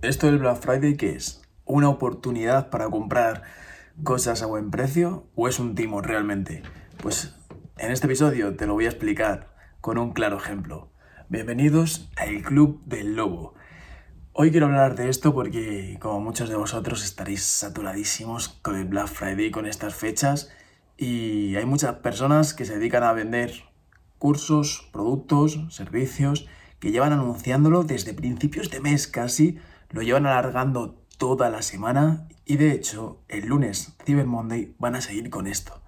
Esto del Black Friday, ¿qué es? ¿Una oportunidad para comprar cosas a buen precio o es un timo realmente? Pues en este episodio te lo voy a explicar con un claro ejemplo. Bienvenidos a El Club del Lobo. Hoy quiero hablar de esto porque, como muchos de vosotros, estaréis saturadísimos con el Black Friday, con estas fechas, y hay muchas personas que se dedican a vender cursos, productos, servicios, que llevan anunciándolo desde principios de mes casi, lo llevan alargando toda la semana y de hecho el lunes Cyber Monday van a seguir con esto.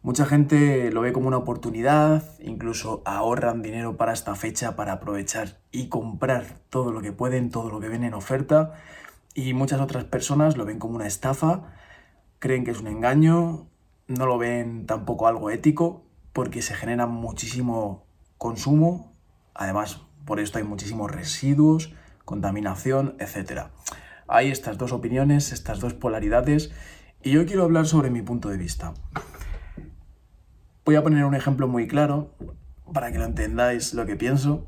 Mucha gente lo ve como una oportunidad, incluso ahorran dinero para esta fecha para aprovechar y comprar todo lo que pueden, todo lo que ven en oferta, y muchas otras personas lo ven como una estafa, creen que es un engaño, no lo ven tampoco algo ético porque se genera muchísimo consumo, además por esto hay muchísimos residuos, contaminación, etc. Hay estas dos opiniones, estas dos polaridades, y yo quiero hablar sobre mi punto de vista. Voy a poner un ejemplo muy claro para que lo entendáis lo que pienso,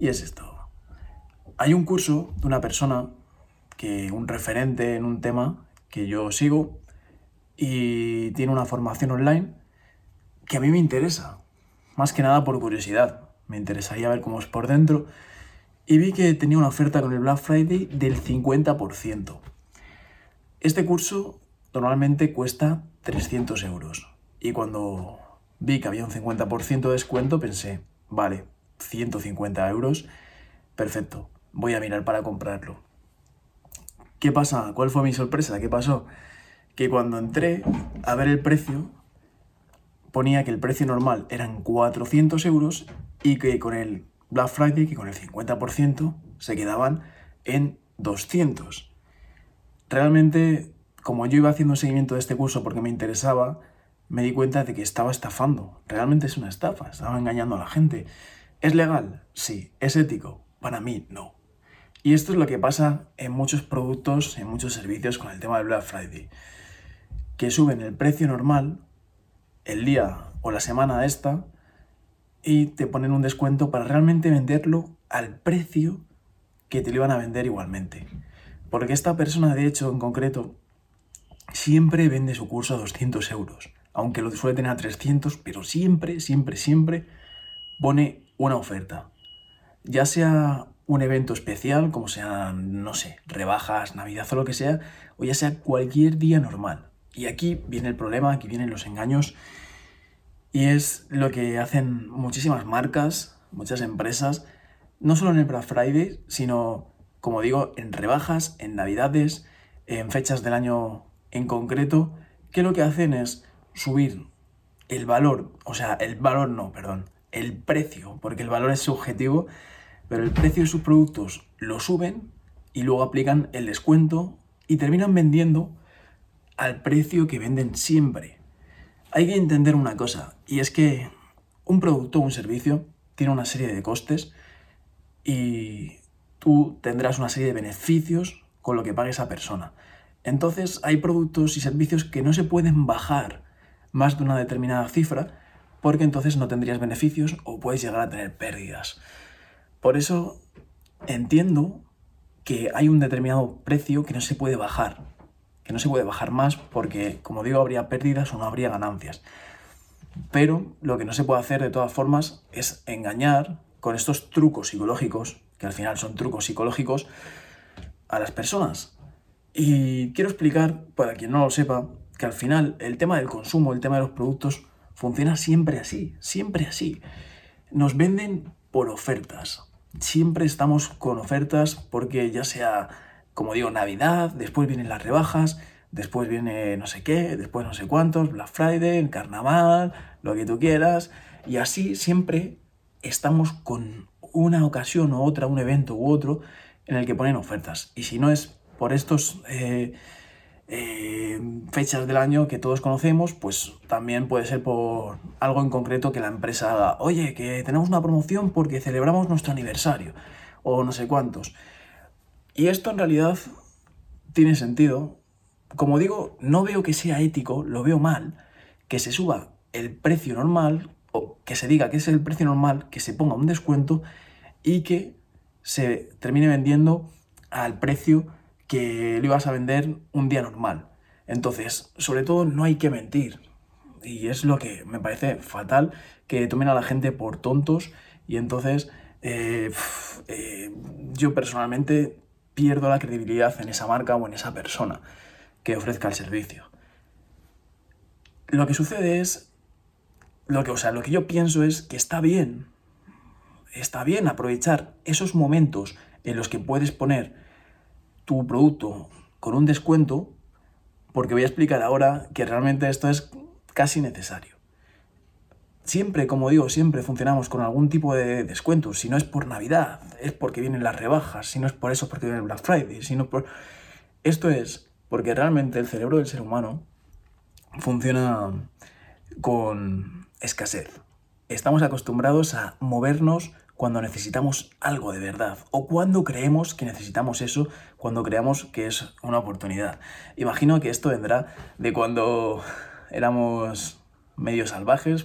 y es esto. Hay un curso de una persona, un referente en un tema que yo sigo, y tiene una formación online que a mí me interesa, más que nada por curiosidad. Me interesaría ver cómo es por dentro. Y vi que tenía una oferta con el Black Friday del 50%. Este curso normalmente cuesta 300 euros. Y cuando vi que había un 50% de descuento pensé, vale, 150 euros, perfecto, voy a mirar para comprarlo. ¿Qué pasa? ¿Cuál fue mi sorpresa? ¿Qué pasó? Que cuando entré a ver el precio, ponía que el precio normal eran 400 euros y que con el Black Friday, que con el 50%, se quedaban en 200. Realmente, como yo iba haciendo seguimiento de este curso porque me interesaba, me di cuenta de que estaba estafando. Realmente es una estafa, estaba engañando a la gente. ¿Es legal? Sí. ¿Es ético? Para mí, no. Y esto es lo que pasa en muchos productos, en muchos servicios con el tema del Black Friday, que suben el precio normal el día o la semana esta, y te ponen un descuento para realmente venderlo al precio que te lo iban a vender igualmente. Porque esta persona, de hecho, en concreto, siempre vende su curso a 200 euros. Aunque lo suele tener a 300, pero siempre pone una oferta. Ya sea un evento especial, como sean, no sé, rebajas, Navidad o lo que sea, o ya sea cualquier día normal. Y aquí viene el problema, aquí vienen los engaños. Y es lo que hacen muchísimas marcas, muchas empresas, no solo en el Black Friday, sino, como digo, en rebajas, en navidades, en fechas del año en concreto, que lo que hacen es subir el valor, el precio, porque el valor es subjetivo, pero el precio de sus productos lo suben y luego aplican el descuento y terminan vendiendo al precio que venden siempre. Hay que entender una cosa, y es que un producto o un servicio tiene una serie de costes y tú tendrás una serie de beneficios con lo que pague esa persona. Entonces hay productos y servicios que no se pueden bajar más de una determinada cifra porque entonces no tendrías beneficios o puedes llegar a tener pérdidas. Por eso entiendo que hay un determinado precio que no se puede bajar. Que no se puede bajar más porque, como digo, habría pérdidas o no habría ganancias. Pero lo que no se puede hacer de todas formas es engañar con estos trucos psicológicos, que al final son trucos psicológicos, a las personas. Y quiero explicar, para quien no lo sepa, que al final el tema del consumo, el tema de los productos, funciona siempre así, siempre así. Nos venden por ofertas. Siempre estamos con ofertas porque ya sea, como digo, Navidad, después vienen las rebajas, después viene no sé qué, después no sé cuántos, Black Friday, el carnaval, lo que tú quieras. Y así siempre estamos con una ocasión u otra, un evento u otro, en el que ponen ofertas. Y si no es por estos fechas del año que todos conocemos, pues también puede ser por algo en concreto que la empresa haga. Oye, que tenemos una promoción porque celebramos nuestro aniversario, o no sé cuántos. Y esto en realidad tiene sentido. Como digo, no veo que sea ético, lo veo mal, que se suba el precio normal, o que se diga que es el precio normal, que se ponga un descuento y que se termine vendiendo al precio que lo ibas a vender un día normal. Entonces, sobre todo, no hay que mentir. Y es lo que me parece fatal, que tomen a la gente por tontos. Y entonces, yo personalmente pierdo la credibilidad en esa marca o en esa persona que ofrezca el servicio. Lo que sucede es, lo que yo pienso es que está bien aprovechar esos momentos en los que puedes poner tu producto con un descuento, porque voy a explicar ahora que realmente esto es casi necesario. Siempre, como digo, siempre funcionamos con algún tipo de descuento. Si no es por Navidad, es porque vienen las rebajas. Si no es por eso, es porque viene el Black Friday. Si no por... Esto es porque realmente el cerebro del ser humano funciona con escasez. Estamos acostumbrados a movernos cuando necesitamos algo de verdad o cuando creemos que necesitamos eso, cuando creamos que es una oportunidad. Imagino que esto vendrá de cuando éramos medio salvajes,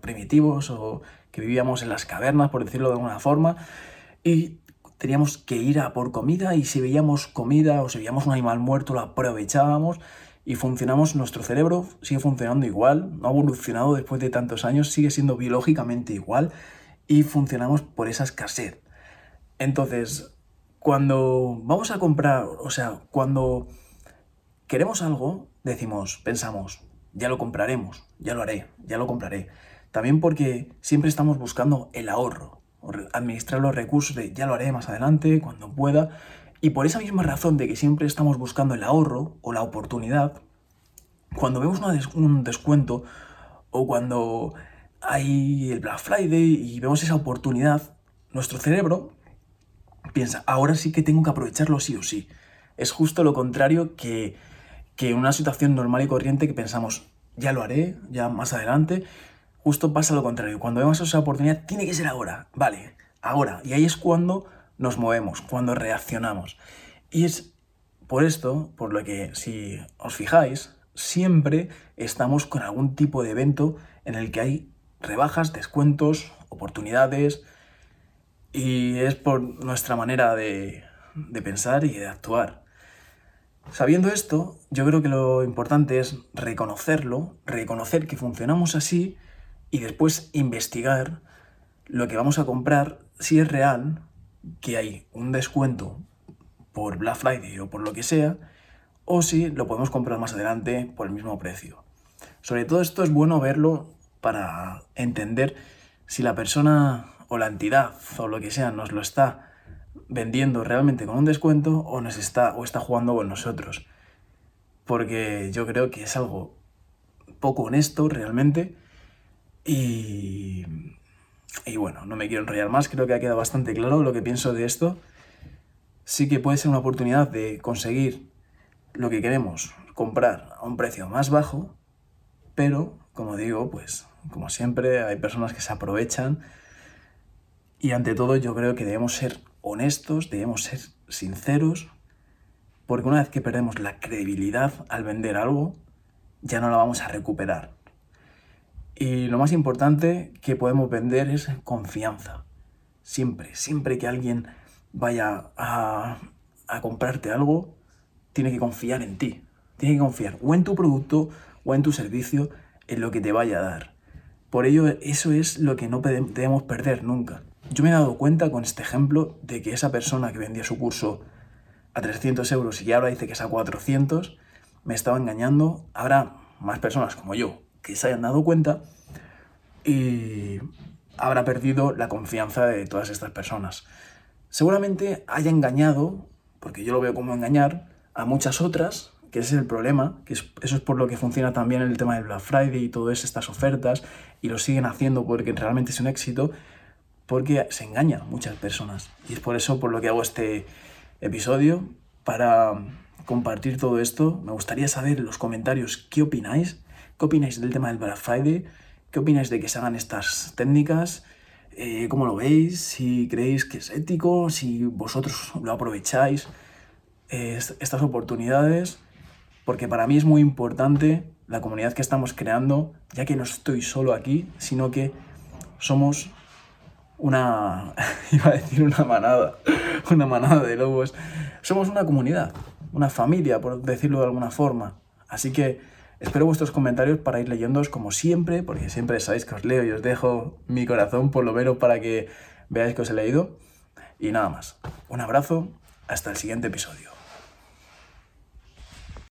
primitivos, o que vivíamos en las cavernas, por decirlo de alguna forma, y teníamos que ir a por comida, y si veíamos comida o si veíamos un animal muerto lo aprovechábamos y funcionamos. Nuestro cerebro sigue funcionando igual, no ha evolucionado después de tantos años, sigue siendo biológicamente igual y funcionamos por esa escasez. Entonces, cuando vamos a comprar, o sea, cuando queremos algo, pensamos, ya lo compraremos, ya lo haré, ya lo compraré. También porque siempre estamos buscando el ahorro, administrar los recursos de ya lo haré más adelante, cuando pueda. Y por esa misma razón de que siempre estamos buscando el ahorro o la oportunidad, cuando vemos un descuento o cuando hay el Black Friday y vemos esa oportunidad, nuestro cerebro piensa, ahora sí que tengo que aprovecharlo sí o sí. Es justo lo contrario que una situación normal y corriente que pensamos, ya lo haré, ya más adelante. Justo pasa lo contrario. Cuando vemos esa oportunidad, tiene que ser ahora. Vale, ahora. Y ahí es cuando nos movemos, cuando reaccionamos. Y es por esto, por lo que, si os fijáis, siempre estamos con algún tipo de evento en el que hay rebajas, descuentos, oportunidades. Y es por nuestra manera de pensar y de actuar. Sabiendo esto, yo creo que lo importante es reconocerlo, reconocer que funcionamos así y después investigar lo que vamos a comprar, si es real que hay un descuento por Black Friday o por lo que sea, o si lo podemos comprar más adelante por el mismo precio. Sobre todo esto es bueno verlo para entender si la persona o la entidad o lo que sea nos lo está vendiendo realmente con un descuento o está jugando con nosotros, porque yo creo que es algo poco honesto realmente. Y bueno, no me quiero enrollar más, creo que ha quedado bastante claro lo que pienso de esto. Sí que puede ser una oportunidad de conseguir lo que queremos comprar a un precio más bajo, pero como digo, pues como siempre hay personas que se aprovechan, y ante todo yo creo que debemos ser honestos, debemos ser sinceros, porque una vez que perdemos la credibilidad al vender algo, ya no la vamos a recuperar. Y lo más importante que podemos vender es confianza. Siempre, siempre que alguien vaya a comprarte algo, tiene que confiar en ti. Tiene que confiar o en tu producto o en tu servicio, en lo que te vaya a dar. Por ello, eso es lo que no debemos perder nunca. Yo me he dado cuenta con este ejemplo de que esa persona que vendía su curso a 300 € y ahora dice que es a 400, me estaba engañando. Habrá más personas como yo que se hayan dado cuenta y habrá perdido la confianza de todas estas personas. Seguramente haya engañado, porque yo lo veo como engañar, a muchas otras, que ese es el problema, que eso es por lo que funciona también el tema del Black Friday y todas estas ofertas, y lo siguen haciendo porque realmente es un éxito, porque se engañan muchas personas. Y es por eso por lo que hago este episodio, para compartir todo esto. Me gustaría saber en los comentarios qué opináis. ¿Qué opináis del tema del Black Friday? ¿Qué opináis de que se hagan estas técnicas? ¿Cómo lo veis? Si creéis que es ético, si vosotros lo aprovecháis, estas oportunidades. Porque para mí es muy importante la comunidad que estamos creando, ya que no estoy solo aquí, sino que somos una manada de lobos Somos una comunidad, una familia, por decirlo de alguna forma. Así que espero vuestros comentarios para ir leyéndoos como siempre, porque siempre sabéis que os leo y os dejo mi corazón, por lo menos para que veáis que os he leído. Y nada más. Un abrazo, hasta el siguiente episodio.